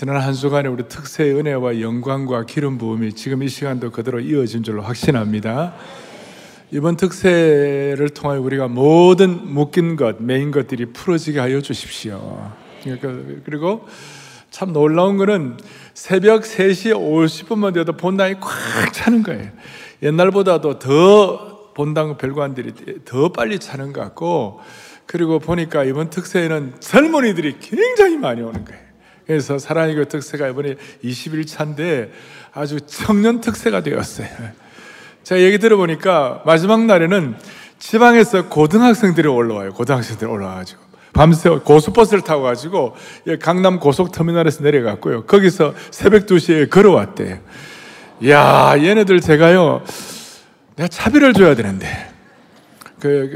지난 한 주간에 우리 특세의 은혜와 영광과 기름 부음이 지금 이 시간도 그대로 이어진 줄로 확신합니다. 이번 특세를 통하여 우리가 모든 묶인 것, 매인 것들이 풀어지게 하여 주십시오. 그리고 참 놀라운 거는 새벽 3시 50분만 돼도 본당이 꽉 차는 거예요. 옛날보다도 더 본당 별관들이 더 빨리 차는 것 같고, 그리고 보니까 이번 특세에는 젊은이들이 굉장히 많이 오는 거예요. 그래서 사랑의 교회 특세가 이번에 21차인데 아주 청년 특세가 되었어요. 제가 얘기 들어보니까 마지막 날에는 지방에서 고등학생들이 올라와요. 고등학생들이 올라와가지고 밤새 고속버스를 타고가지고 강남 고속터미널에서 내려갔고요, 거기서 새벽 2시에 걸어왔대요. 이야, 얘네들 제가요, 내가 차비를 줘야 되는데,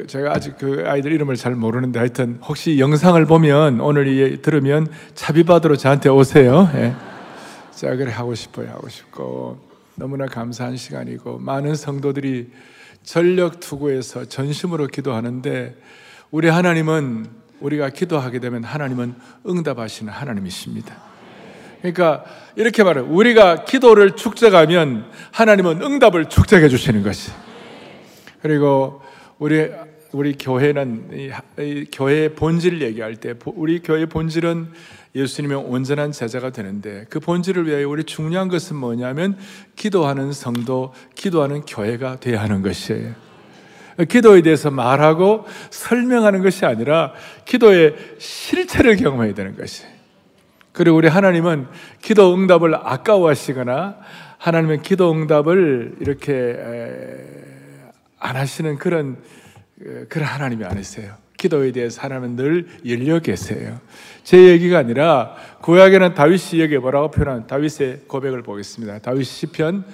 제가 아직 그 아이들 이름을 잘 모르는데, 하여튼 혹시 영상을 보면, 오늘 들으면 차비 받으러 저한테 오세요. 예. 제가 그래 하고 싶고 너무나 감사한 시간이고, 많은 성도들이 전력 투구해서 전심으로 기도하는데, 우리 하나님은, 우리가 기도하게 되면 하나님은 응답하시는 하나님이십니다. 그러니까 이렇게 말해요. 우리가 기도를 축적하면 하나님은 응답을 축적해 주시는 것이. 그리고 우리 교회는 이 교회의 본질을 얘기할 때, 우리 교회의 본질은 예수님의 온전한 제자가 되는데, 그 본질을 위하여 우리 중요한 것은 뭐냐면 기도하는 성도, 기도하는 교회가 되어야 하는 것이에요. 기도에 대해서 말하고 설명하는 것이 아니라 기도의 실체를 경험해야 되는 것이에요. 그리고 우리 하나님은 기도 응답을 아까워하시거나 하나님은 기도 응답을 이렇게 안 하시는 그런 하나님이 아니세요. 기도에 대해서 하나님은 늘 열려 계세요. 제 얘기가 아니라 구약에는 다윗이 여기에 뭐라고 표현한 다윗의 고백을 보겠습니다. 다윗 시편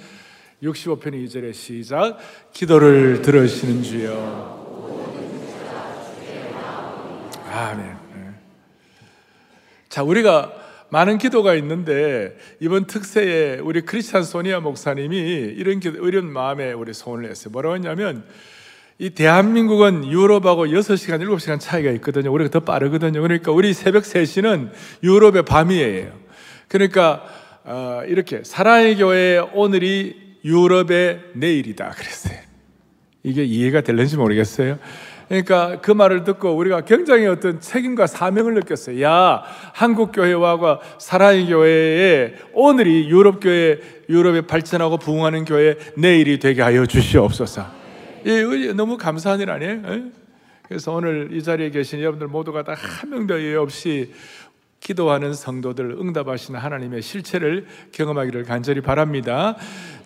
65편 2절에 시작. 기도를 들으시는 주여. 아멘. 자, 우리가 많은 기도가 있는데, 이번 특세에 우리 크리스찬 소니아 목사님이 이런 기도, 이런 마음에 우리 소원을 했어요. 뭐라고 했냐면, 이 대한민국은 유럽하고 6시간, 7시간 차이가 있거든요. 우리가 더 빠르거든요. 그러니까 우리 새벽 3시는 유럽의 밤이에요. 그러니까 이렇게 사랑의 교회 오늘이 유럽의 내일이다 그랬어요. 이게 이해가 될는지 모르겠어요. 그러니까 그 말을 듣고 우리가 굉장히 어떤 책임과 사명을 느꼈어요. 야, 한국교회와 사랑의 교회에 오늘이 유럽교회, 유럽에 발전하고 부흥하는 교회 내일이 되게 하여 주시옵소서. 예, 너무 감사한 일 아니에요? 예? 그래서 오늘 이 자리에 계신 여러분들 모두가 다 한 명도 예외 없이 기도하는 성도들 응답하시는 하나님의 실체를 경험하기를 간절히 바랍니다.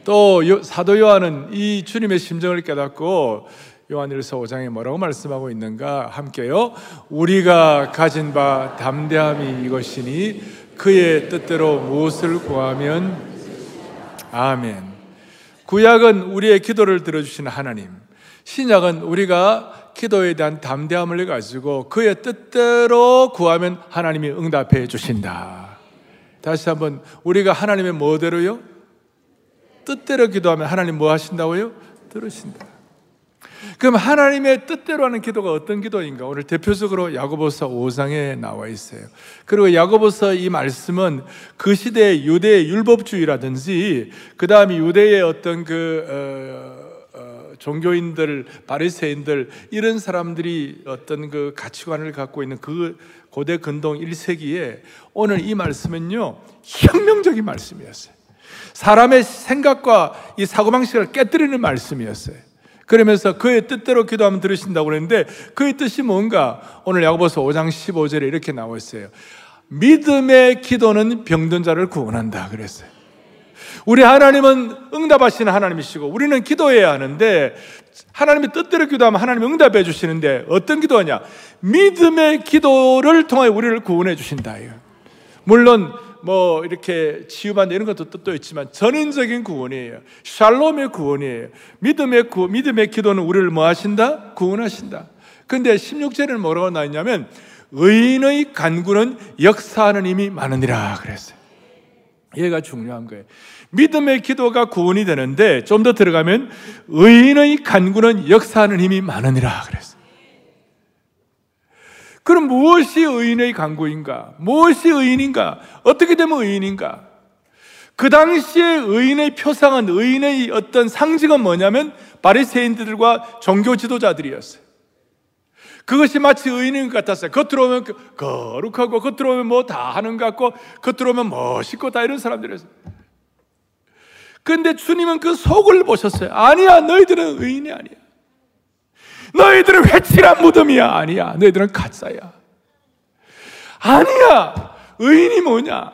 또 사도 요한은 이 주님의 심정을 깨닫고 요한일서 5장에 뭐라고 말씀하고 있는가 함께요. 우리가 가진 바 담대함이 이것이니 그의 뜻대로 무엇을 구하면. 아멘. 구약은 우리의 기도를 들어주시는 하나님, 신약은 우리가 기도에 대한 담대함을 가지고 그의 뜻대로 구하면 하나님이 응답해 주신다. 다시 한번, 우리가 하나님의 뭐대로요? 뜻대로 기도하면 하나님 뭐 하신다고요? 들으신다. 그럼 하나님의 뜻대로 하는 기도가 어떤 기도인가? 오늘 대표적으로 야고보서 5장에 나와 있어요. 그리고 야고보서 이 말씀은 그 시대의 유대의 율법주의라든지, 그 다음에 유대의 어떤 종교인들, 바리새인들, 이런 사람들이 어떤 그 가치관을 갖고 있는 그 고대 근동 1세기에 오늘 이 말씀은요, 혁명적인 말씀이었어요. 사람의 생각과 이 사고방식을 깨뜨리는 말씀이었어요. 그러면서 그의 뜻대로 기도하면 들으신다고 그랬는데, 그의 뜻이 뭔가? 오늘 야고보서 5장 15절에 이렇게 나와 있어요. 믿음의 기도는 병든 자를 구원한다 그랬어요. 우리 하나님은 응답하시는 하나님이시고, 우리는 기도해야 하는데, 하나님의 뜻대로 기도하면 하나님이 응답해 주시는데, 어떤 기도하냐? 믿음의 기도를 통해 우리를 구원해 주신다. 물론 뭐 이렇게 치유받는 이런 것도 뜻도 있지만 전인적인 구원이에요. 샬롬의 구원이에요. 믿음의 기도는 우리를 뭐 하신다? 구원하신다. 근데 16절에는 뭐라고 나와 있냐면, 의인의 간구는 역사하는 힘이 많으니라 그랬어요. 얘가 중요한 거예요. 믿음의 기도가 구원이 되는데, 좀 더 들어가면 의인의 간구는 역사하는 힘이 많으니라 그랬어요. 그럼 무엇이 의인의 강구인가? 무엇이 의인인가? 어떻게 되면 의인인가? 그 당시에 의인의 표상은, 의인의 어떤 상징은 뭐냐면 바리새인들과 종교 지도자들이었어요. 그것이 마치 의인인 것 같았어요. 겉으로 오면 거룩하고, 겉으로 오면 뭐 다 하는 것 같고, 겉으로 오면 멋있고 다 이런 사람들이었어요. 근데 주님은 그 속을 보셨어요. 아니야, 너희들은 의인이 아니야. 너희들은 회칠한 무덤이야. 아니야, 너희들은 가짜야. 아니야, 의인이 뭐냐?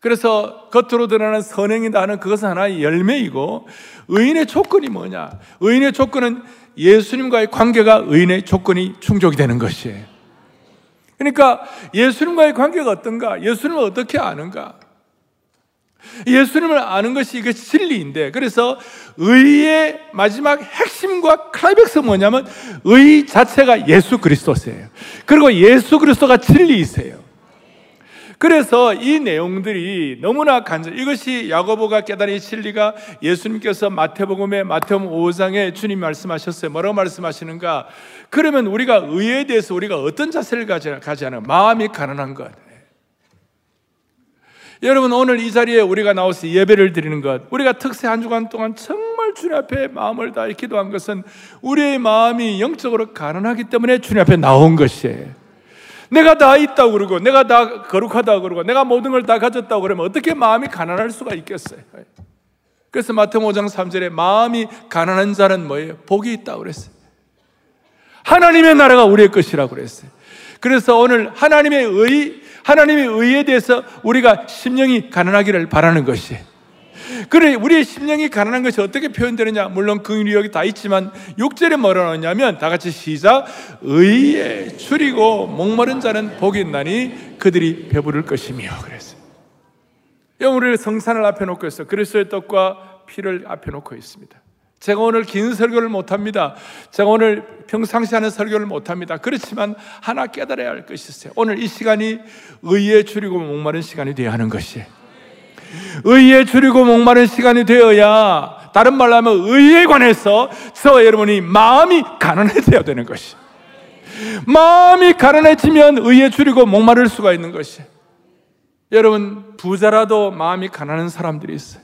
그래서 겉으로 드러나는 선행이다 하는 그것은 하나의 열매이고, 의인의 조건이 뭐냐? 의인의 조건은 예수님과의 관계가 의인의 조건이 충족이 되는 것이에요. 그러니까 예수님과의 관계가 어떤가? 예수님을 어떻게 아는가? 예수님을 아는 것이 이게 진리인데, 그래서 의의 마지막 핵심과 클라이맥스는 뭐냐면 의 자체가 예수 그리스도세요. 그리고 예수 그리스도가 진리이세요. 그래서 이 내용들이 너무나 간절, 이것이 야고보가 깨달은 진리가 예수님께서 마태복음에, 마태복음 5장에 주님 말씀하셨어요. 뭐라고 말씀하시는가? 그러면 우리가 의에 대해서 우리가 어떤 자세를 가지하는, 마음이 가난한 것. 여러분, 오늘 이 자리에 우리가 나와서 예배를 드리는 것, 우리가 특세 한 주간 동안 정말 주님 앞에 마음을 다해 기도한 것은 우리의 마음이 영적으로 가난하기 때문에 주님 앞에 나온 것이에요. 내가 다 있다고 그러고, 내가 다 거룩하다고 그러고, 내가 모든 걸 다 가졌다고 그러면 어떻게 마음이 가난할 수가 있겠어요? 그래서 마태복음 5장 3절에 마음이 가난한 자는 뭐예요? 복이 있다고 그랬어요. 하나님의 나라가 우리의 것이라고 그랬어요. 그래서 오늘 하나님의 의에 대해서 우리가 심령이 가난하기를 바라는 것이, 그래, 우리의 심령이 가난한 것이 어떻게 표현되느냐? 물론 긍휼력이 다 있지만 6절에 뭐라 나오냐면, 다 같이 시작. 의에 줄이고 목마른 자는 복이 있나니 그들이 배부를 것이며. 그랬어요. 우리를 성산을 앞에 놓고 있어요. 그리스도의 떡과 피를 앞에 놓고 있습니다. 제가 오늘 긴 설교를 못합니다. 제가 오늘 평상시 하는 설교를 못합니다. 그렇지만 하나 깨달아야 할 것이 있어요. 오늘 이 시간이 의에 줄이고 목마른 시간이 되어야 하는 것이에요. 의에 줄이고 목마른 시간이 되어야, 다른 말로 하면 의에 관해서 저와 여러분이 마음이 가난해져야 되는 것이에요. 마음이 가난해지면 의에 줄이고 목마를 수가 있는 것이에요. 여러분, 부자라도 마음이 가난한 사람들이 있어요.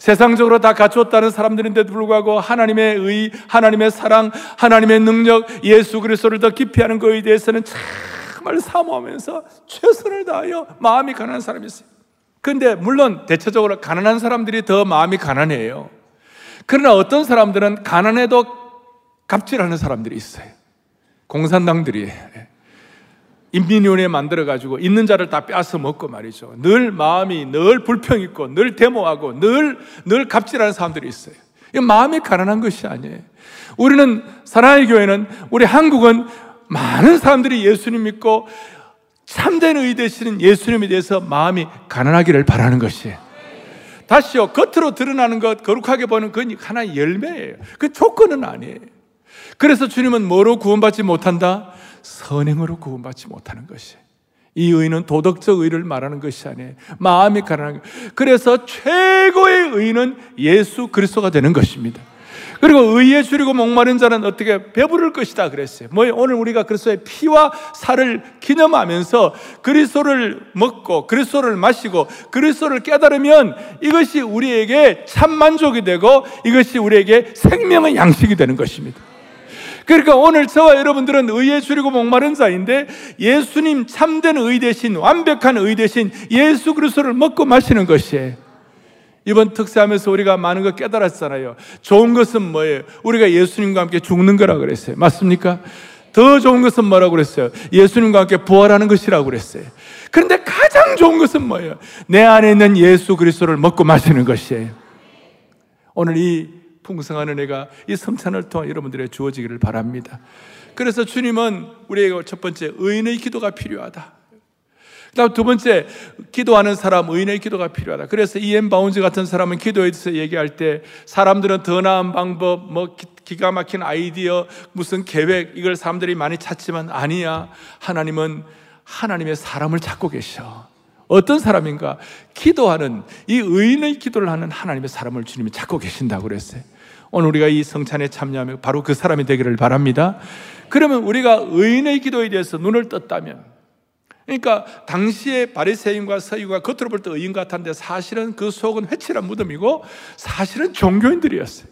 세상적으로 다 갖추었다는 사람들인데도 불구하고 하나님의 의, 하나님의 사랑, 하나님의 능력, 예수 그리스도를 더 깊이 아는 것에 대해서는 정말 사모하면서 최선을 다하여 마음이 가난한 사람이 있어요. 근데 물론 대체적으로 가난한 사람들이 더 마음이 가난해요. 그러나 어떤 사람들은 가난해도 갑질하는 사람들이 있어요. 공산당들이 인민위원회 만들어가지고 있는 자를 다 빼앗아 먹고 말이죠. 늘 마음이 늘 불평 있고, 늘 데모하고, 늘 갑질하는 사람들이 있어요. 이 마음이 가난한 것이 아니에요. 우리는, 사랑의 교회는, 우리 한국은 많은 사람들이 예수님 믿고 참된 의 되시는 예수님에 대해서 마음이 가난하기를 바라는 것이에요. 다시요, 겉으로 드러나는 것, 거룩하게 보는 건 하나의 열매예요. 그 조건은 아니에요. 그래서 주님은 뭐로 구원받지 못한다? 선행으로 구원받지 못하는 것이. 이 의는 도덕적 의를 말하는 것이 아니에요. 마음이 가난한 것. 그래서 최고의 의는 예수 그리스도가 되는 것입니다. 그리고 의에 줄이고 목마른 자는 어떻게 배부를 것이다 그랬어요. 뭐 오늘 우리가 그리스도의 피와 살을 기념하면서 그리스도를 먹고 그리스도를 마시고 그리스도를 깨달으면 이것이 우리에게 참 만족이 되고 이것이 우리에게 생명의 양식이 되는 것입니다. 그러니까 오늘 저와 여러분들은 의에 줄이고 목마른 자인데, 예수님 참된 의 대신, 완벽한 의 대신 예수 그리스도를 먹고 마시는 것이에요. 이번 특세하면서 우리가 많은 거 깨달았잖아요. 좋은 것은 뭐예요? 우리가 예수님과 함께 죽는 거라고 그랬어요. 맞습니까? 더 좋은 것은 뭐라고 그랬어요? 예수님과 함께 부활하는 것이라고 그랬어요. 그런데 가장 좋은 것은 뭐예요? 내 안에 있는 예수 그리스도를 먹고 마시는 것이에요. 오늘 이 풍성한 은혜가 이 성찬을 통한 여러분들에게 주어지기를 바랍니다. 그래서 주님은 우리에게 첫 번째 의인의 기도가 필요하다. 그다음 두 번째, 기도하는 사람, 의인의 기도가 필요하다. 그래서 이엔 바운즈 같은 사람은 기도에 대해서 얘기할 때 사람들은 더 나은 방법, 뭐 기가 막힌 아이디어, 무슨 계획, 이걸 사람들이 많이 찾지만, 아니야, 하나님은 하나님의 사람을 찾고 계셔. 어떤 사람인가? 기도하는, 이 의인의 기도를 하는 하나님의 사람을 주님이 찾고 계신다고 그랬어요. 오늘 우리가 이 성찬에 참여하며 바로 그 사람이 되기를 바랍니다. 그러면 우리가 의인의 기도에 대해서 눈을 떴다면, 그러니까 당시에 바리새인과 서기관과 겉으로 볼 때 의인 같았는데 사실은 그 속은 회칠한 무덤이고 사실은 종교인들이었어요.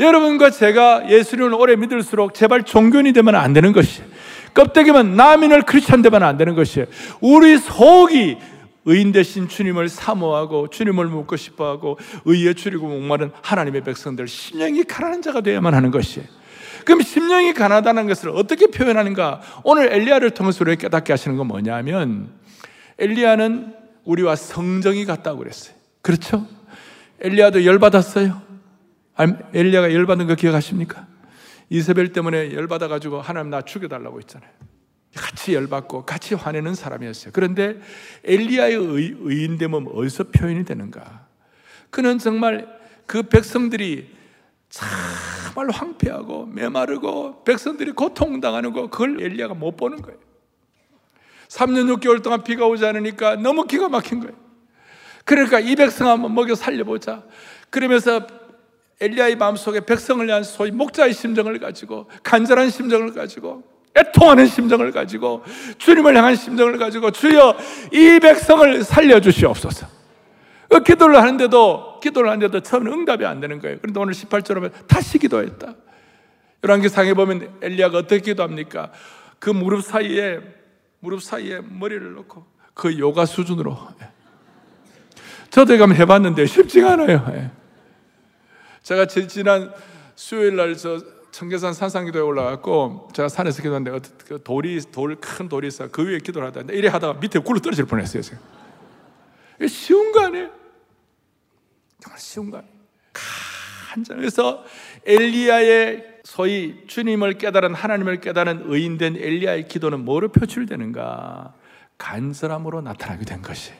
여러분과 제가 예수님을 오래 믿을수록 제발 종교인이 되면 안 되는 것이에요. 껍데기만 남인을 크리스찬 되면 안 되는 것이에요. 우리 속이 의인 되신 주님을 사모하고 주님을 묻고 싶어하고 의에 줄이고 목마른 하나님의 백성들, 심령이 가난한 자가 되어야만 하는 것이에요. 그럼 심령이 가난하다는 것을 어떻게 표현하는가? 오늘 엘리야를 통해서 우리에게 깨닫게 하시는 건 뭐냐면, 엘리야는 우리와 성정이 같다고 그랬어요. 그렇죠? 엘리야도 열받았어요. 엘리야가 열받은 거 기억하십니까? 이세벨 때문에 열받아가지고 하나님 나 죽여달라고 했잖아요. 같이 열받고 같이 화내는 사람이었어요. 그런데 엘리야의 의인됨은 어디서 표현이 되는가? 그는 정말 그 백성들이 정말 황폐하고 메마르고 백성들이 고통당하는 거, 그걸 엘리야가 못 보는 거예요. 3년 6개월 동안 비가 오지 않으니까 너무 기가 막힌 거예요. 그러니까 이 백성 한번 먹여 살려보자. 그러면서 엘리야의 마음속에 백성을 위한 소위 목자의 심정을 가지고, 간절한 심정을 가지고, 애통하는 심정을 가지고, 주님을 향한 심정을 가지고, 주여 이 백성을 살려주시옵소서 기도를 하는데도 처음에 응답이 안 되는 거예요. 그런데 오늘 18절에 보면 다시 기도했다. 열왕기상에 보면 엘리야가 어떻게 기도합니까? 그 무릎 사이에 머리를 놓고 그 요가 수준으로. 저도 이거 한번 해봤는데 쉽지가 않아요. 제가 지난 수요일 날 저 청계산 산상기도에 올라갔고, 제가 산에서 기도하는데 큰 돌이 있어 그 위에 기도를 하다가 이래 하다가 밑에 굴러 떨어질 뻔했어요. 제가. 쉬운 거 아니에요? 정말 쉬운 거 아니에요? 그래서 엘리야의 소위 주님을 깨달은, 하나님을 깨달은 의인된 엘리야의 기도는 뭐로 표출되는가? 간절함으로 나타나게 된 것이.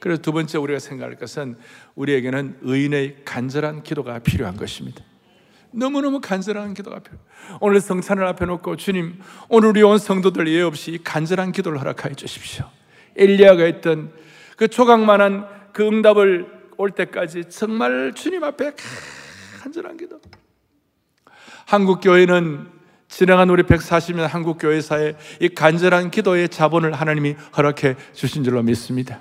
그래서 두 번째 우리가 생각할 것은 우리에게는 의인의 간절한 기도가 필요한 것입니다. 너무너무 간절한 기도가 필요해요. 오늘 성찬을 앞에 놓고 주님, 오늘 우리 온 성도들 예외 없이 간절한 기도를 허락하여 주십시오. 엘리야가 했던 그 조각만한 그 응답을 올 때까지 정말 주님 앞에 간절한 기도. 한국교회는 지나간 우리 140년 한국교회사에 이 간절한 기도의 자본을 하나님이 허락해 주신 줄로 믿습니다.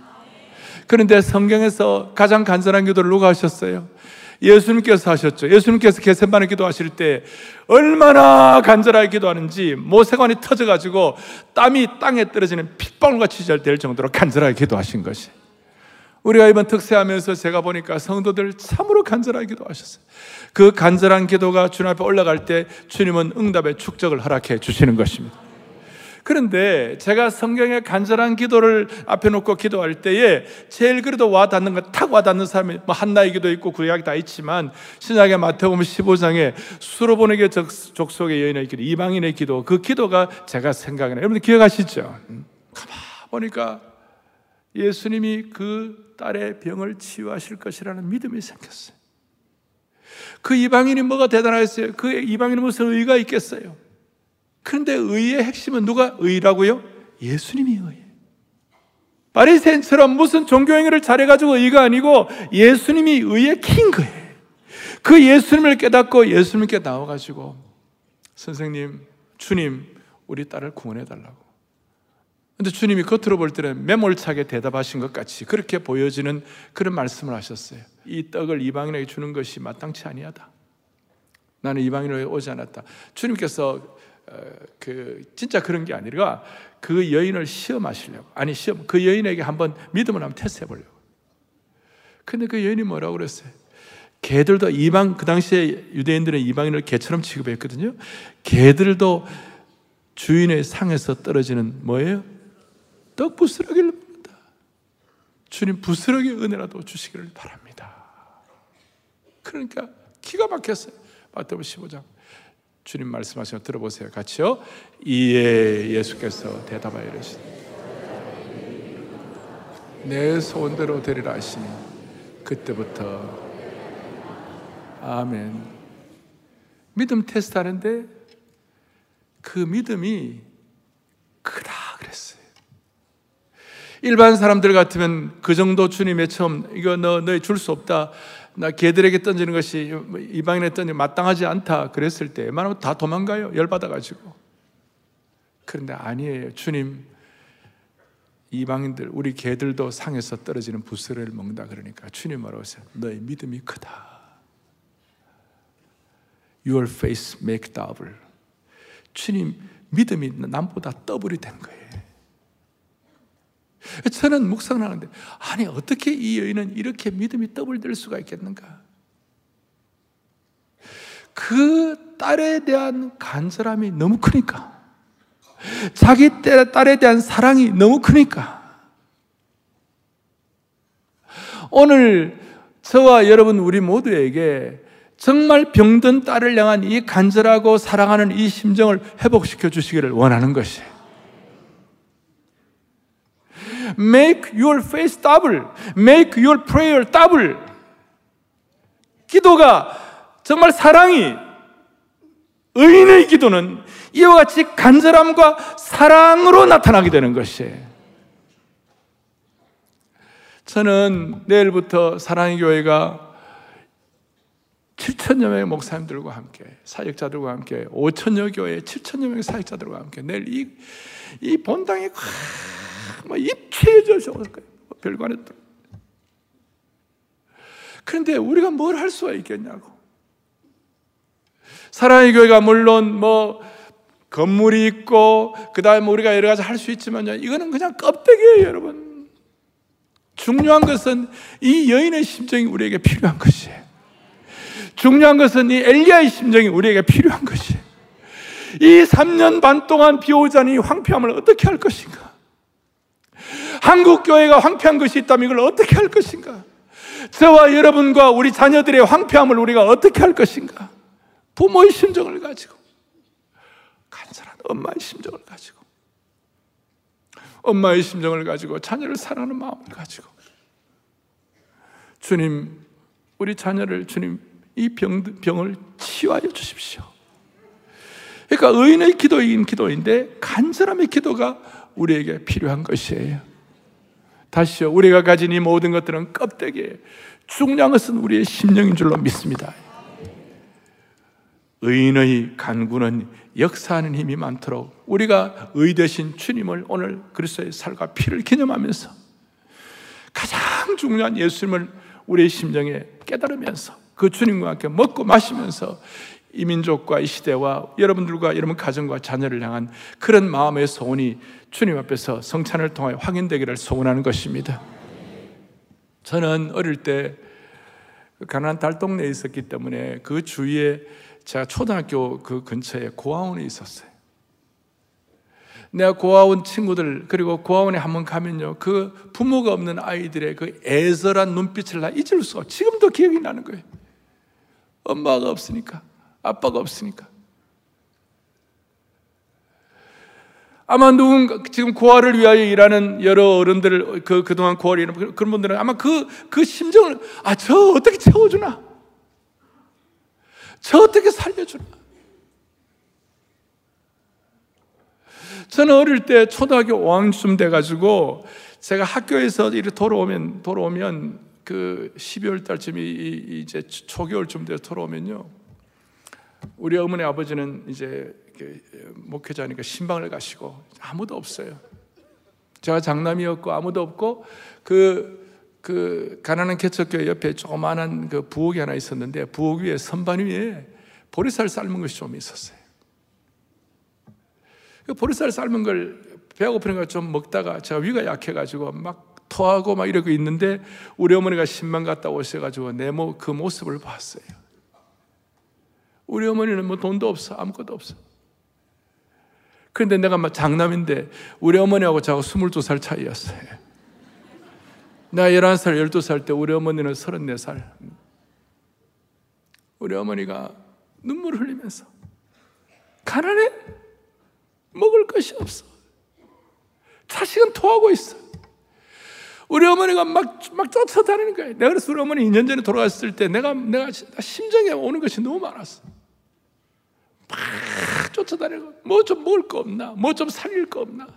그런데 성경에서 가장 간절한 기도를 누가 하셨어요? 예수님께서 하셨죠. 예수님께서 겟세마네 기도하실 때 얼마나 간절하게 기도하는지 모세관이 터져가지고 땀이 땅에 떨어지는 핏방울같이 될 정도로 간절하게 기도하신 것이. 우리가 이번 특세하면서 제가 보니까 성도들 참으로 간절하게 기도하셨어요. 그 간절한 기도가 주님 앞에 올라갈 때 주님은 응답의 축적을 허락해 주시는 것입니다. 그런데 제가 성경의 간절한 기도를 앞에 놓고 기도할 때에 제일 그래도 와닿는 건, 탁 와닿는 사람이 뭐 한나의 기도 있고 구약이 다 있지만, 신약의 마태복음 15장에 수로보니게 족속의 여인의 기도, 이방인의 기도, 그 기도가 제가 생각나요. 여러분 기억하시죠? 가만 보니까 예수님이 그 딸의 병을 치유하실 것이라는 믿음이 생겼어요. 그 이방인이 뭐가 대단하겠어요? 그 이방인은 무슨 의가 있겠어요? 그런데 의의 핵심은 누가 의라고요? 예수님이 의예요. 바리새인처럼 무슨 종교행위를 잘해가지고 의가 아니고 예수님이 의의 킹 거예요. 그 예수님을 깨닫고 예수님께 나와가지고 선생님, 주님, 우리 딸을 구원해달라고. 그런데 주님이 겉으로 볼 때는 매몰차게 대답하신 것 같이 그렇게 보여지는 그런 말씀을 하셨어요. 이 떡을 이방인에게 주는 것이 마땅치 아니하다. 나는 이방인에게 오지 않았다. 주님께서 진짜 그런 게 아니라 그 여인을 시험하시려고, 그 여인에게 한번 믿음을 한번 테스트해 보려고. 근데 그 여인이 뭐라고 그랬어요? 개들도 그 당시에 유대인들은 이방인을 개처럼 취급했거든요. 개들도 주인의 상에서 떨어지는 뭐예요? 떡 부스러기를 바란다. 주님, 부스러기 은혜라도 주시기를 바랍니다. 그러니까 기가 막혔어요. 마태복음 15장 주님 말씀하시면 들어보세요. 같이요. 이에 예수께서 대답하여 이르시되 내 소원대로 되리라 하시니 그때부터. 아멘. 믿음 테스트 하는데 그 믿음이 크다 그랬어요. 일반 사람들 같으면 그 정도 주님의 처음, 이거 너희 줄 수 없다, 나 개들에게 던지는 것이 이방인에 던지는 마땅하지 않다 그랬을 때 웬만하면 다 도망가요, 열받아가지고. 그런데 아니에요. 주님, 이방인들, 우리 개들도 상에서 떨어지는 부스러기를 먹는다 그러니까 주님 말하세요. 너의 믿음이 크다. Your faith make double. 주님, 믿음이 남보다 더블이 된 거예요. 저는 묵상을 하는데, 아니 어떻게 이 여인은 이렇게 믿음이 더블 될 수가 있겠는가? 그 딸에 대한 간절함이 너무 크니까, 자기 딸에 대한 사랑이 너무 크니까. 오늘 저와 여러분 우리 모두에게 정말 병든 딸을 향한 이 간절하고 사랑하는 이 심정을 회복시켜 주시기를 원하는 것이에요. Make your faith double. Make your prayer double. 기도가, 정말 사랑이, 의인의 기도는 이와 같이 간절함과 사랑으로 나타나게 되는 것이에요. 저는 내일부터 사랑의 교회가 7천여 명의 목사님들과 함께, 사역자들과 함께, 5천여 교회 7천여 명의 사역자들과 함께 내일 이 본당이 막 입체해져서 올 거예요. 별거 안 했다. 그런데 우리가 뭘 할 수가 있겠냐고. 사랑의 교회가 물론 뭐 건물이 있고 그 다음에 우리가 여러 가지 할 수 있지만요, 이거는 그냥 껍데기예요, 여러분. 중요한 것은 이 여인의 심정이 우리에게 필요한 것이에요. 중요한 것은 이 엘리야의 심정이 우리에게 필요한 것이에요. 이 3년 반 동안 비오자니 이 황폐함을 어떻게 할 것인가? 한국 교회가 황폐한 것이 있다면 이걸 어떻게 할 것인가? 저와 여러분과 우리 자녀들의 황폐함을 우리가 어떻게 할 것인가? 부모의 심정을 가지고, 간절한 엄마의 심정을 가지고, 엄마의 심정을 가지고, 자녀를 사랑하는 마음을 가지고, 주님, 우리 자녀를, 주님, 이 병을 치유하여 주십시오. 그러니까 의인의 기도인 기도인데 간절함의 기도가 우리에게 필요한 것이에요. 다시요, 우리가 가진 이 모든 것들은 껍데기예요. 중요한 것은 우리의 심령인 줄로 믿습니다. 의인의 간구는 역사하는 힘이 많도록 우리가 의 되신 주님을 오늘 그리스도의 살과 피를 기념하면서 가장 중요한 예수님을 우리의 심령에 깨달으면서 그 주님과 함께 먹고 마시면서 이 민족과 이 시대와 여러분들과 여러분 가정과 자녀를 향한 그런 마음의 소원이 주님 앞에서 성찬을 통해 확인되기를 소원하는 것입니다. 저는 어릴 때 가난한 달동네에 있었기 때문에 그 주위에, 제가 초등학교 그 근처에 고아원이 있었어요. 내가 고아원 친구들, 그리고 고아원에 한번 가면요, 그 부모가 없는 아이들의 그 애절한 눈빛을 나 잊을 수가 없어요. 지금도 기억이 나는 거예요. 엄마가 없으니까, 아빠가 없으니까. 아마 누군가 지금 고아를 위하여 일하는 여러 어른들을, 그동안 고아를 일하는 그런 분들은 아마 그 심정을, 아, 저 어떻게 채워주나? 저 어떻게 살려주나? 저는 어릴 때 초등학교 5학년쯤 돼가지고 제가 학교에서 이렇게 돌아오면 그 12월 달쯤이 이제 초겨울쯤 돼서 돌아오면요, 우리 어머니 아버지는 이제 목회자니까 신방을 가시고 아무도 없어요. 제가 장남이었고 아무도 없고 그 가난한 개척교회 옆에 조그만한 그 부엌이 하나 있었는데, 부엌 위에, 선반 위에 보리쌀 삶은 것이 좀 있었어요. 그 보리쌀 삶은 걸 배고프니까 좀 먹다가 제가 위가 약해가지고 막 토하고 막 이러고 있는데 우리 어머니가 신방 갔다 오셔가지고 그 모습을 봤어요. 우리 어머니는 뭐 돈도 없어, 아무것도 없어. 그런데 내가 막 장남인데 우리 어머니하고 저하고 22살 차이였어요. 내가 11살, 12살 때 우리 어머니는 34살. 우리 어머니가 눈물을 흘리면서, 가난해? 먹을 것이 없어. 자식은 토하고 있어. 우리 어머니가 막 쫓아다니는 거예요. 내가 그래서 우리 어머니 2년 전에 돌아갔을 때 내가 심정에 오는 것이 너무 많았어. 막 쫓아다니고, 뭐 좀 먹을 거 없나? 뭐 좀 살릴 거 없나?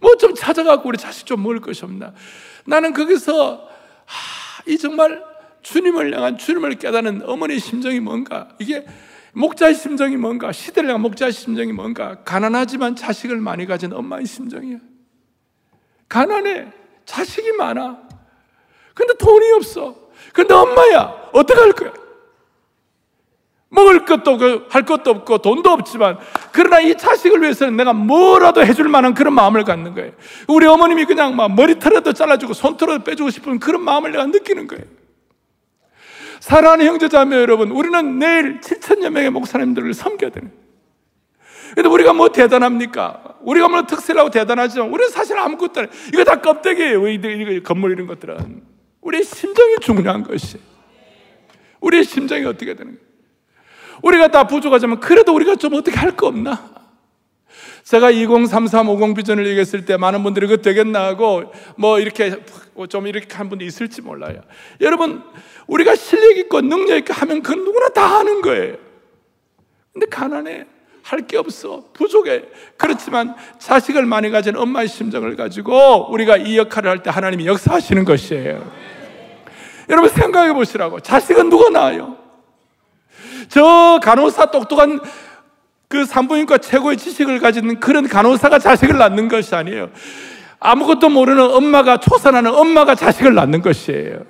뭐 좀 찾아갖고 우리 자식 좀 먹을 것이 없나. 나는 거기서 이 정말 주님을 향한, 주님을 깨닫는 어머니의 심정이 뭔가, 이게 목자의 심정이 뭔가, 시대를 향한 목자의 심정이 뭔가, 가난하지만 자식을 많이 가진 엄마의 심정이야. 가난해, 자식이 많아. 근데 돈이 없어. 근데 엄마야, 어떻게 할 거야? 먹을 것도 없고 할 것도 없고 돈도 없지만, 그러나 이 자식을 위해서는 내가 뭐라도 해줄 만한 그런 마음을 갖는 거예요. 우리 어머님이 그냥 막 머리털이라도 잘라주고 손털이라도 빼주고 싶은 그런 마음을 내가 느끼는 거예요. 사랑하는 형제자매 여러분, 우리는 내일 7천여 명의 목사님들을 섬겨야 되는 거예요. 그런데 우리가 뭐 대단합니까? 우리가 뭐 특세라고 대단하지만 우리는 사실 아무것도 안 해요. 이거 다 껍데기예요. 이거 건물 이런 것들은. 우리의 심정이 중요한 것이에요. 우리의 심정이 어떻게 되는 거예요? 우리가 다 부족하지만 그래도 우리가 좀 어떻게 할 거 없나? 제가 203350 비전을 얘기했을 때 많은 분들이 그거 되겠나 하고 뭐 이렇게 좀 이렇게 한 분도 있을지 몰라요. 여러분, 우리가 실력 있고 능력 있게 하면 그건 누구나 다 하는 거예요. 근데 가난해, 할 게 없어, 부족해. 그렇지만 자식을 많이 가진 엄마의 심정을 가지고 우리가 이 역할을 할 때 하나님이 역사하시는 것이에요. 여러분 생각해 보시라고. 자식은 누가 낳아요? 저 간호사, 똑똑한 그 산부인과 최고의 지식을 가진 그런 간호사가 자식을 낳는 것이 아니에요. 아무것도 모르는 엄마가, 초산하는 엄마가 자식을 낳는 것이에요.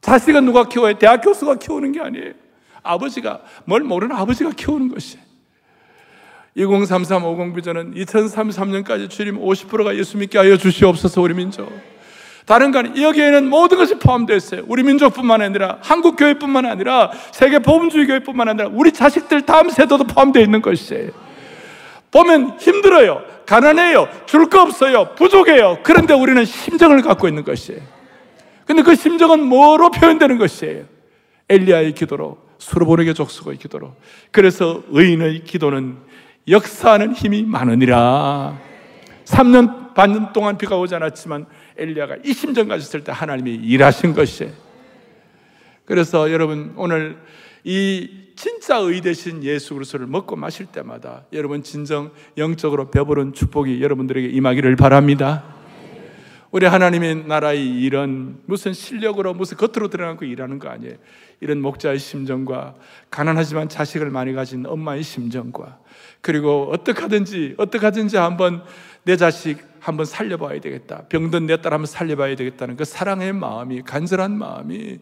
자식은 누가 키워요? 대학 교수가 키우는 게 아니에요. 아버지가, 뭘 모르는 아버지가 키우는 것이에요. 203350 비전은 2033년까지 주님 50%가 예수 믿게 하여 주시옵소서. 우리 민족, 다른 거 아니에요. 여기에는 모든 것이 포함되어 있어요. 우리 민족뿐만 아니라, 한국 교회뿐만 아니라, 세계 복음주의 교회뿐만 아니라, 우리 자식들 다음 세대도 포함되어 있는 것이에요. 보면 힘들어요, 가난해요, 줄 거 없어요, 부족해요. 그런데 우리는 심정을 갖고 있는 것이에요. 근데 그 심정은 뭐로 표현되는 것이에요? 엘리야의 기도로, 수르보르게 족속의 기도로. 그래서 의인의 기도는 역사하는 힘이 많으니라. 3년 반 동안 비가 오지 않았지만 엘리야가 이 심정 가졌을 때 하나님이 일하신 것이에요. 그래서 여러분, 오늘 이 진짜 의 되신 예수 그리스도를 먹고 마실 때마다 여러분 진정 영적으로 배부른 축복이 여러분들에게 임하기를 바랍니다. 우리 하나님의 나라의 일은 무슨 실력으로, 무슨 겉으로 드러나고 일하는 거 아니에요. 이런 목자의 심정과, 가난하지만 자식을 많이 가진 엄마의 심정과, 그리고 어떻게 하든지 한번 내 자식 한번 살려봐야 되겠다, 병든 내 딸 한번 살려봐야 되겠다는 그 사랑의 마음이, 간절한 마음이,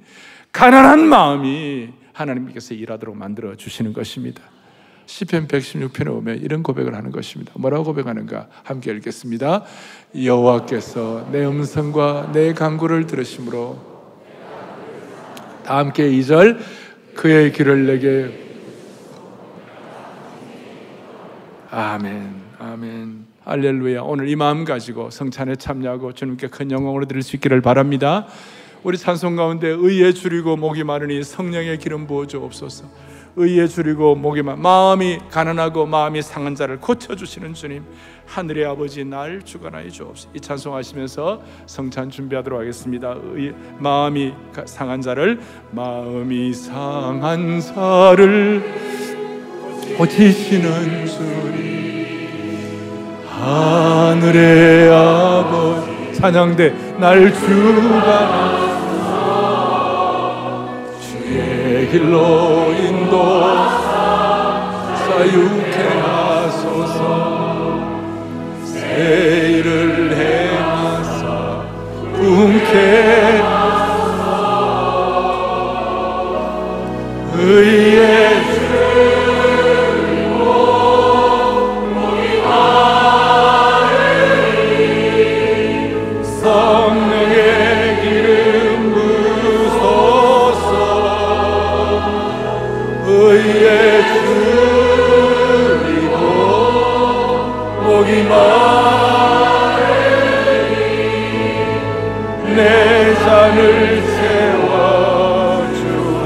가난한 마음이 하나님께서 일하도록 만들어 주시는 것입니다. 시편 116편에 오면 이런 고백을 하는 것입니다. 뭐라고 고백하는가? 함께 읽겠습니다. 여호와께서 내 음성과 내 간구를 들으심으로, 다 함께 2절, 그의 귀를 내게. 아멘, 아멘, 할렐루야. 오늘 이 마음 가지고 성찬에 참여하고 주님께 큰 영광으로 드릴 수 있기를 바랍니다. 우리 찬송 가운데 의에 줄이고 목이 마르니 성령의 기름 부어주옵소서. 의에 줄이고 목이 마르니, 마음이 가난하고 마음이 상한 자를 고쳐주시는 주님, 하늘의 아버지 날 주관하여 주옵소서. 이 찬송 하시면서 성찬 준비하도록 하겠습니다. 마음이 상한 자를, 마음이 상한 자를 고치시는 주님, 하늘의 아버지, 찬양대 날 주가 주의 길로 인도하사 자유케 하소서. 새 일을 행하사 꿈케 하소서. 의의 내 잔을 세워주소서.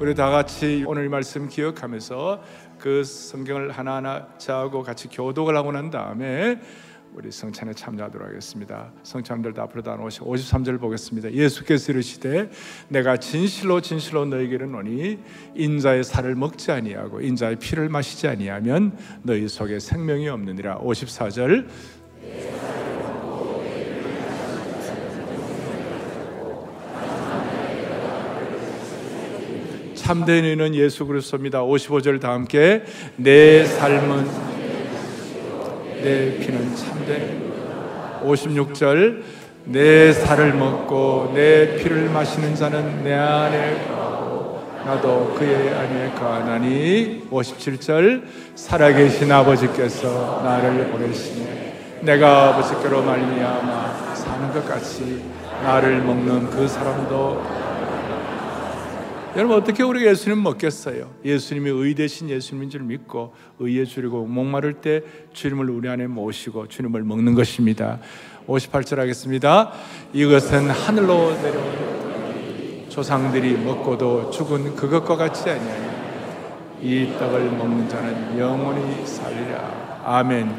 우리 다 같이 오늘 말씀 기억하면서 그 성경을 하나하나 자하고 같이 교독을 하고 난 다음에 우리 성찬에 참여하도록 하겠습니다. 성찬들도 앞으로 다 오시고 53절을 보겠습니다. 예수께서 이르시되 내가 진실로 진실로 너희에게 이르노니 인자의 살을 먹지 아니하고 인자의 피를 마시지 아니하면 너희 속에 생명이 없느니라. 54절 참된 의는 예수 그리스도입니다. 55절 다 함께 내 삶은 내 피는 참된. 56절 내 살을 먹고 내 피를 마시는 자는 내 안에 거하고 나도 그의 안에 거하나니. 57절 살아계신 아버지께서 나를 보내시네 내가 아버지께로 말미암아 사는 것 같이 나를 먹는 그 사람도. 여러분, 어떻게 우리가 예수님 먹겠어요? 예수님이 의 대신 예수님인 줄 믿고 의에 줄이고 목마를 때 주님을 우리 안에 모시고 주님을 먹는 것입니다. 58절 하겠습니다. 이것은 하늘로 내려온 조상들이 먹고도 죽은 그것과 같지 아니하니 이 떡을 먹는 자는 영원히 살리라. 아멘.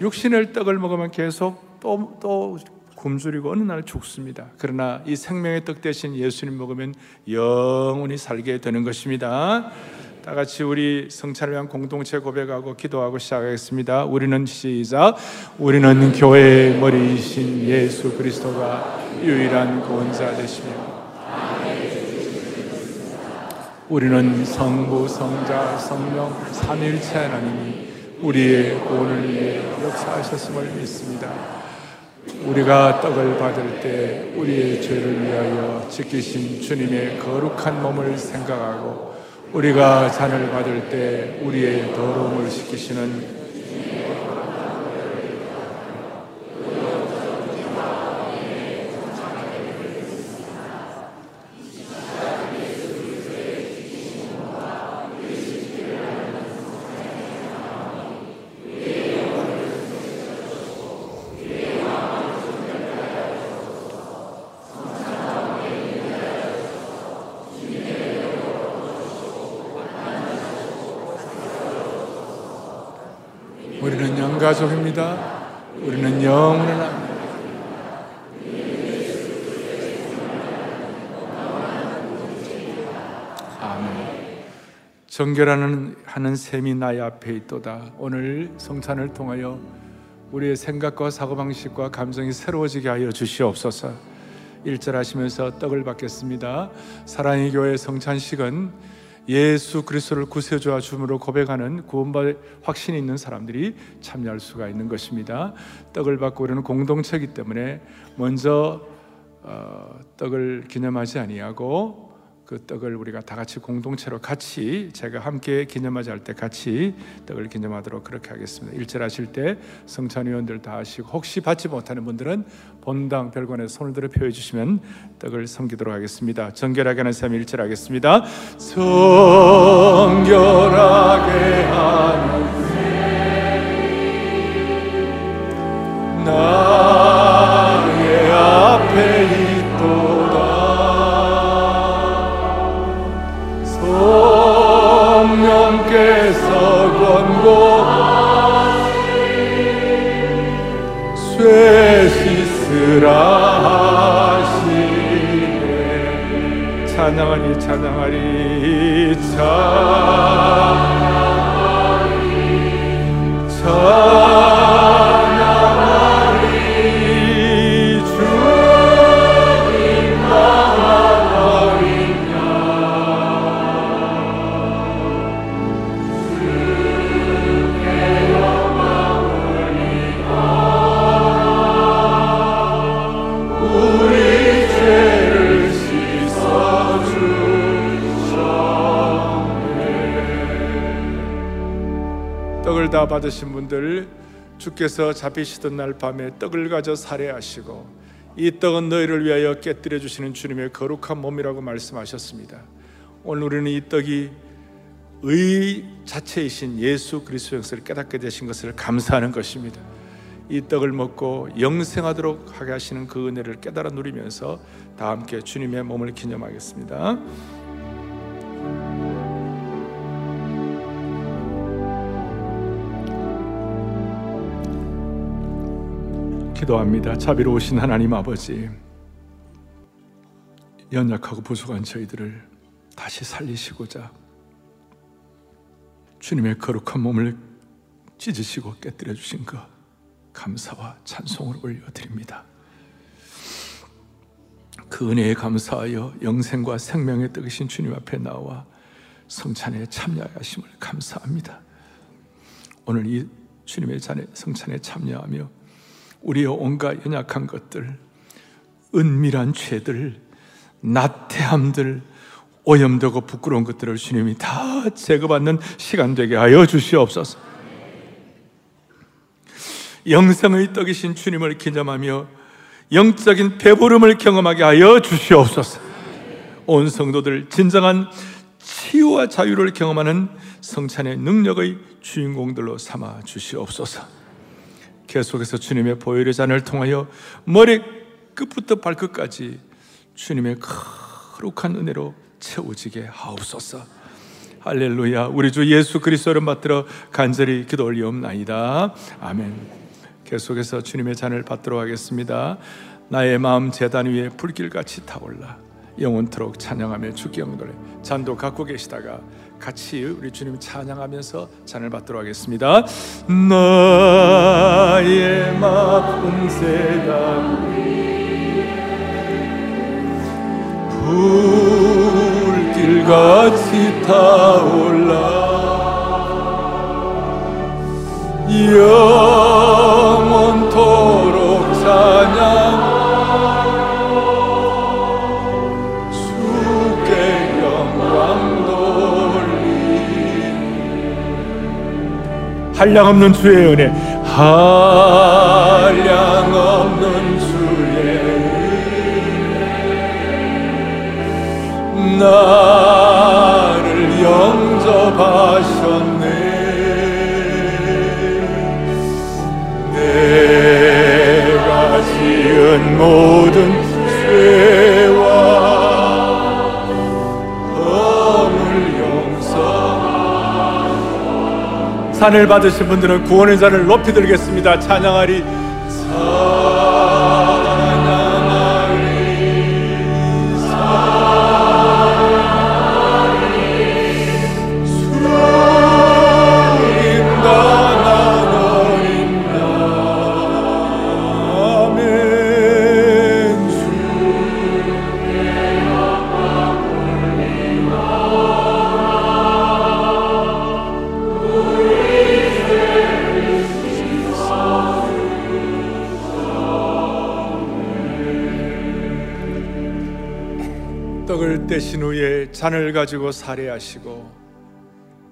육신의 떡을 먹으면 계속 또 굶주리고 어느 날 죽습니다. 그러나 이 생명의 떡 대신 예수님 먹으면 영원히 살게 되는 것입니다. 다 같이 우리 성찬을 위한 공동체 고백하고 기도하고 시작하겠습니다. 우리는 시작. 우리는 교회의 머리이신 예수 그리스도가 유일한 구원자 되시며 우리는 성부, 성자, 성령 삼위일체 하나님이 우리의 구원을 위해 역사하셨음을 믿습니다. 우리가 떡을 받을 때 우리의 죄를 위하여 지키신 주님의 거룩한 몸을 생각하고 우리가 잔을 받을 때 우리의 더러움을 씻기시는 가족입니다. 우리는 영원한 하나님. 아멘. 정결하는 하는 셈이 나의 앞에 있도다. 오늘 성찬을 통하여 우리의 생각과 사고방식과 감정이 새로워지게 하여 주시옵소서. 1절 하시면서 떡을 받겠습니다. 사랑의 교회 성찬식은 예수 그리스도를 구세주와 주님으로 고백하는 구원받을 확신이 있는 사람들이 참여할 수가 있는 것입니다. 떡을 받고 우리는 공동체이기 때문에 먼저 떡을 기념하지 아니하고 그 떡을 우리가 다 같이 공동체로 같이 제가 함께 기념하지 할 때 같이 떡을 기념하도록 그렇게 하겠습니다. 일절하실 때 성찬위원들 다 하시고 혹시 받지 못하는 분들은 본당 별관에 손을 들어 표해 주시면 떡을 섬기도록 하겠습니다. 정결하게 하는 삶 1절 하겠습니다. 정결하게 하는 삶 나의 앞에 있도다. 성령께서 권고하신 쇠 씻으라 하시네. 찬양하리 찬양하리 찬양하리 찬양하리 주님 나와 다 받으신 분들 주께서 잡히시던 날 밤에 떡을 가져 살해하시고 이 떡은 너희를 위하여 깨뜨려 주시는 주님의 거룩한 몸이라고 말씀하셨습니다. 오늘 우리는 이 떡이 의 자체이신 예수 그리스도 형상을 깨닫게 되신 것을 감사하는 것입니다. 이 떡을 먹고 영생하도록 하게 하시는 그 은혜를 깨달아 누리면서 다 함께 주님의 몸을 기념하겠습니다. 기도합니다. 자비로우신 하나님 아버지, 연약하고 부족한 저희들을 다시 살리시고자 주님의 거룩한 몸을 찢으시고 깨뜨려 주신 것 감사와 찬송을 올려드립니다. 그 은혜에 감사하여 영생과 생명의 떡이신 주님 앞에 나와 성찬에 참여하심을 감사합니다. 오늘 이 주님의 성찬에 참여하며 우리의 온갖 연약한 것들, 은밀한 죄들, 나태함들, 오염되고 부끄러운 것들을 주님이 다 제거받는 시간 되게 하여 주시옵소서. 영생의 떡이신 주님을 기념하며 영적인 배부름을 경험하게 하여 주시옵소서. 온 성도들 진정한 치유와 자유를 경험하는 성찬의 능력의 주인공들로 삼아 주시옵소서. 계속해서 주님의 보혈의 잔을 통하여 머리 끝부터 발끝까지 주님의 거룩한 은혜로 채워지게 하옵소서. 할렐루야. 우리 주 예수 그리스도를 받들어 간절히 기도 올리옵나이다. 아멘. 계속해서 주님의 잔을 받도록 하겠습니다. 나의 마음 제단 위에 불길같이 타올라 영원토록 찬양하며 주께 영노래. 잔도 갖고 계시다가 같이 우리 주님 찬양하면서 잔을 받도록 하겠습니다. 나의 마음 제단 위에 불길같이 타올라 영원토록 찬양하며 주께 영광 돌리니 한량없는 주의 은혜, 한량없는 주의 은혜 나를 영접하셨네. 내가 지은 모든 죄와 범을 용서하사. 산을 받으신 분들은 구원의 잔을 높이 들겠습니다. 찬양하리 대신 후에 잔을 가지고 살해하시고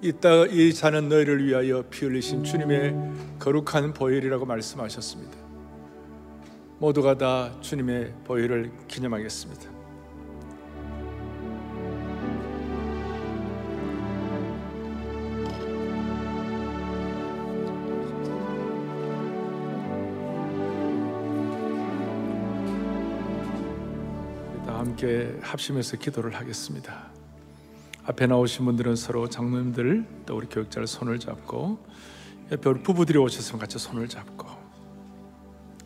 이 잔은 너희를 위하여 피 흘리신 주님의 거룩한 보혈이라고 말씀하셨습니다. 모두가 다 주님의 보혈을 기념하겠습니다. 함께 합심해서 기도를 하겠습니다. 앞에 나오신 분들은 서로 장로님들 또 우리 교육자를 손을 잡고, 옆에 우리 부부들이 오셨으면 같이 손을 잡고.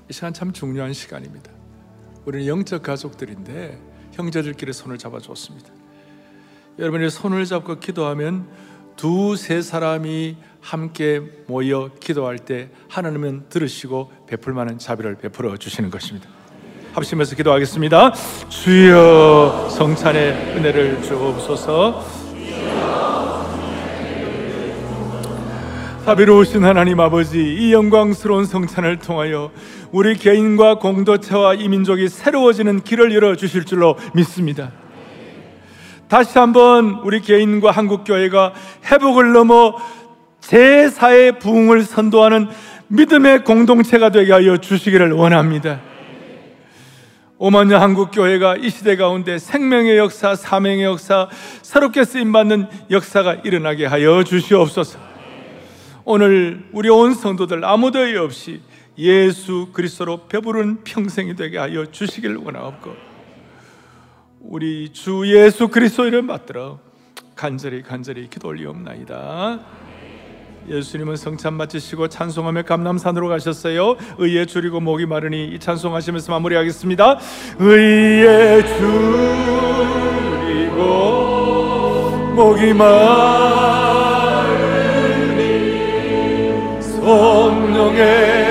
이 시간 참 중요한 시간입니다. 우리는 영적 가족들인데 형제들끼리 손을 잡아줬습니다. 여러분이 손을 잡고 기도하면 두세 사람이 함께 모여 기도할 때 하나님은 들으시고 베풀 만한 자비를 베풀어 주시는 것입니다. 합심해서 기도하겠습니다. 주여 성찬의 은혜를 주옵소서. 자비로우신 하나님 아버지, 이 영광스러운 성찬을 통하여 우리 개인과 공동체와 이 민족이 새로워지는 길을 열어주실 줄로 믿습니다. 다시 한번 우리 개인과 한국교회가 회복을 넘어 제4의 부흥을 선도하는 믿음의 공동체가 되게 하여 주시기를 원합니다. 오만여 한국교회가 이 시대 가운데 생명의 역사, 사명의 역사, 새롭게 쓰임받는 역사가 일어나게 하여 주시옵소서. 오늘 우리 온 성도들 아무 더위 없이 예수 그리스도로 배부른 평생이 되게 하여 주시길 원하옵고, 우리 주 예수 그리스도 이름 받들어 간절히 기도 올리옵나이다. 예수님은 성찬 마치시고 찬송하며 감람산으로 가셨어요. 의에 주리고 목이 마르니 이 찬송하시면서 마무리하겠습니다. 의에 주리고 목이 마르니 성령의